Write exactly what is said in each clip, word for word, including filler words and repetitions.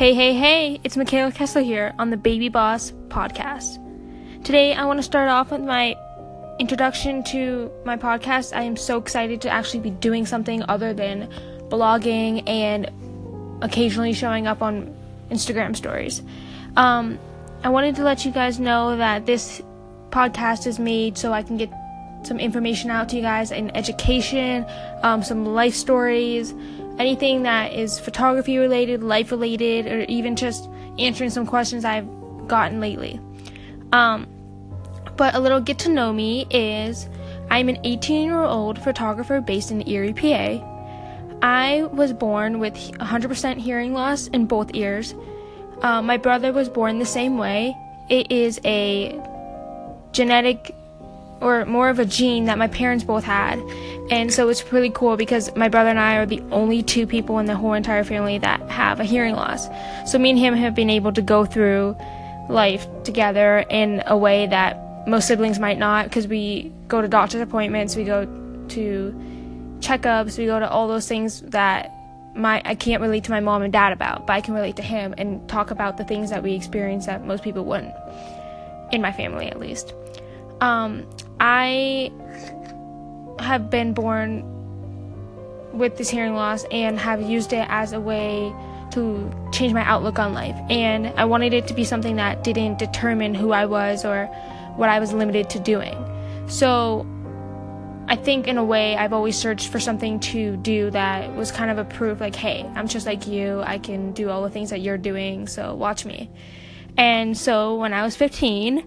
Hey, hey, hey, it's Michaela Kessler here on the Baby Boss podcast. Today, I want to start off with my introduction to my podcast. I am so excited to actually be doing something other than blogging and occasionally showing up on Instagram stories. Um, I wanted to let you guys know that this podcast is made so I can get some information out to you guys in education, um, some life stories, anything that is photography related, life related, or even just answering some questions I've gotten lately. Um, but a little get to know me is I'm an eighteen year old photographer based in Erie, P A. I was born with one hundred percent hearing loss in both ears. Uh, my brother was born the same way. It is a genetic or more of a gene that my parents both had. And so it's really cool because my brother and I are the only two people in the whole entire family that have a hearing loss. So me and him have been able to go through life together in a way that most siblings might not, because we go to doctor's appointments, we go to checkups, we go to all those things that my I can't relate to my mom and dad about, but I can relate to him and talk about the things that we experience that most people wouldn't, in my family at least. Um, I have been born with this hearing loss and have used it as a way to change my outlook on life. And I wanted it to be something that didn't determine who I was or what I was limited to doing. So I think in a way I've always searched for something to do that was kind of a proof, like, hey, I'm just like you. I can do all the things that you're doing, so watch me. And so when I was fifteen...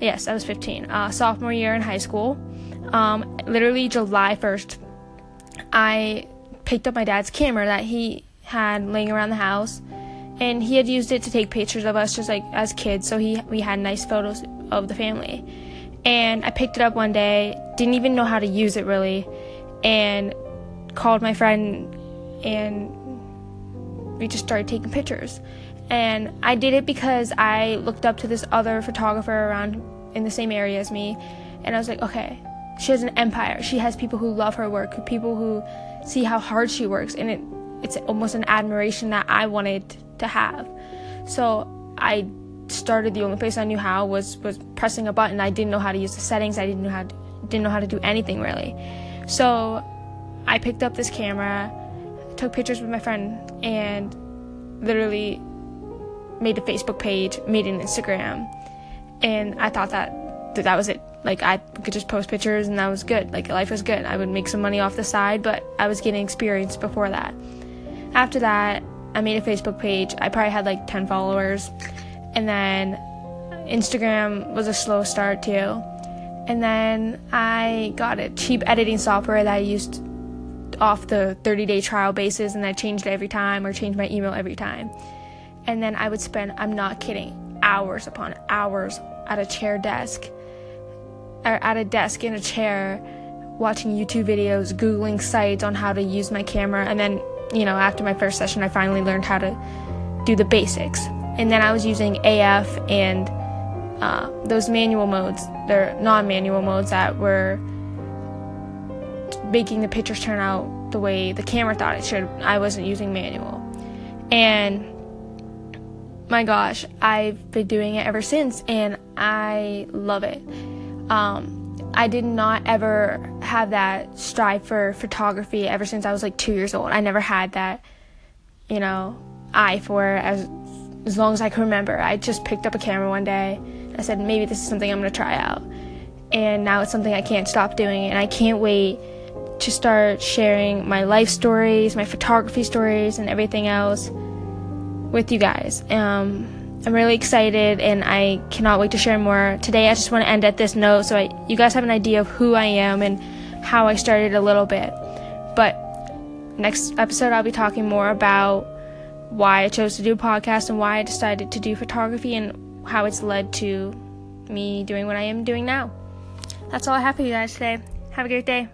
Yes, I was fifteen, uh, sophomore year in high school. Um, literally July first, I picked up my dad's camera that he had laying around the house, and he had used it to take pictures of us just like as kids, so he we had nice photos of the family. And I picked it up one day, didn't even know how to use it really, and called my friend, and we just started taking pictures. And I did it because I looked up to this other photographer around in the same area as me, and I was like, okay, she has an empire. She has people who love her work, people who see how hard she works, and it, it's almost an admiration that I wanted to have. So I started. The only place I knew how was, was pressing a button. I didn't know how to use the settings. I didn't know how to, didn't know how to do anything really. So I picked up this camera, took pictures with my friend, and literally made a Facebook page, made an Instagram, and I thought that that was it. Like, I could just post pictures and that was good. Like, life was good. I would make some money off the side, but I was getting experience before that. After that, I made a Facebook page. I probably had like ten followers, and then Instagram was a slow start too. And then I got a cheap editing software that I used off the thirty day trial basis, and I changed it every time or changed my email every time. And then I would spend, I'm not kidding, hours upon hours at a chair desk, or at a desk in a chair, watching YouTube videos, Googling sites on how to use my camera. And then, you know, after my first session, I finally learned how to do the basics. And then I was using A F and uh, those manual modes, they're non-manual modes that were making the pictures turn out the way the camera thought it should. I wasn't using manual. And my gosh, I've been doing it ever since, and I love it. Um, I did not ever have that strive for photography ever since I was like two years old. I never had that, you know, eye for it as, as long as I can remember. I just picked up a camera one day. I said, maybe this is something I'm going to try out. And now it's something I can't stop doing, and I can't wait to start sharing my life stories, my photography stories, and everything else with you guys. Um, I'm really excited, and I cannot wait to share more. Today, I just want to end at this note so I, you guys have an idea of who I am and how I started a little bit. But next episode, I'll be talking more about why I chose to do a podcast and why I decided to do photography and how it's led to me doing what I am doing now. That's all I have for you guys today. Have a great day.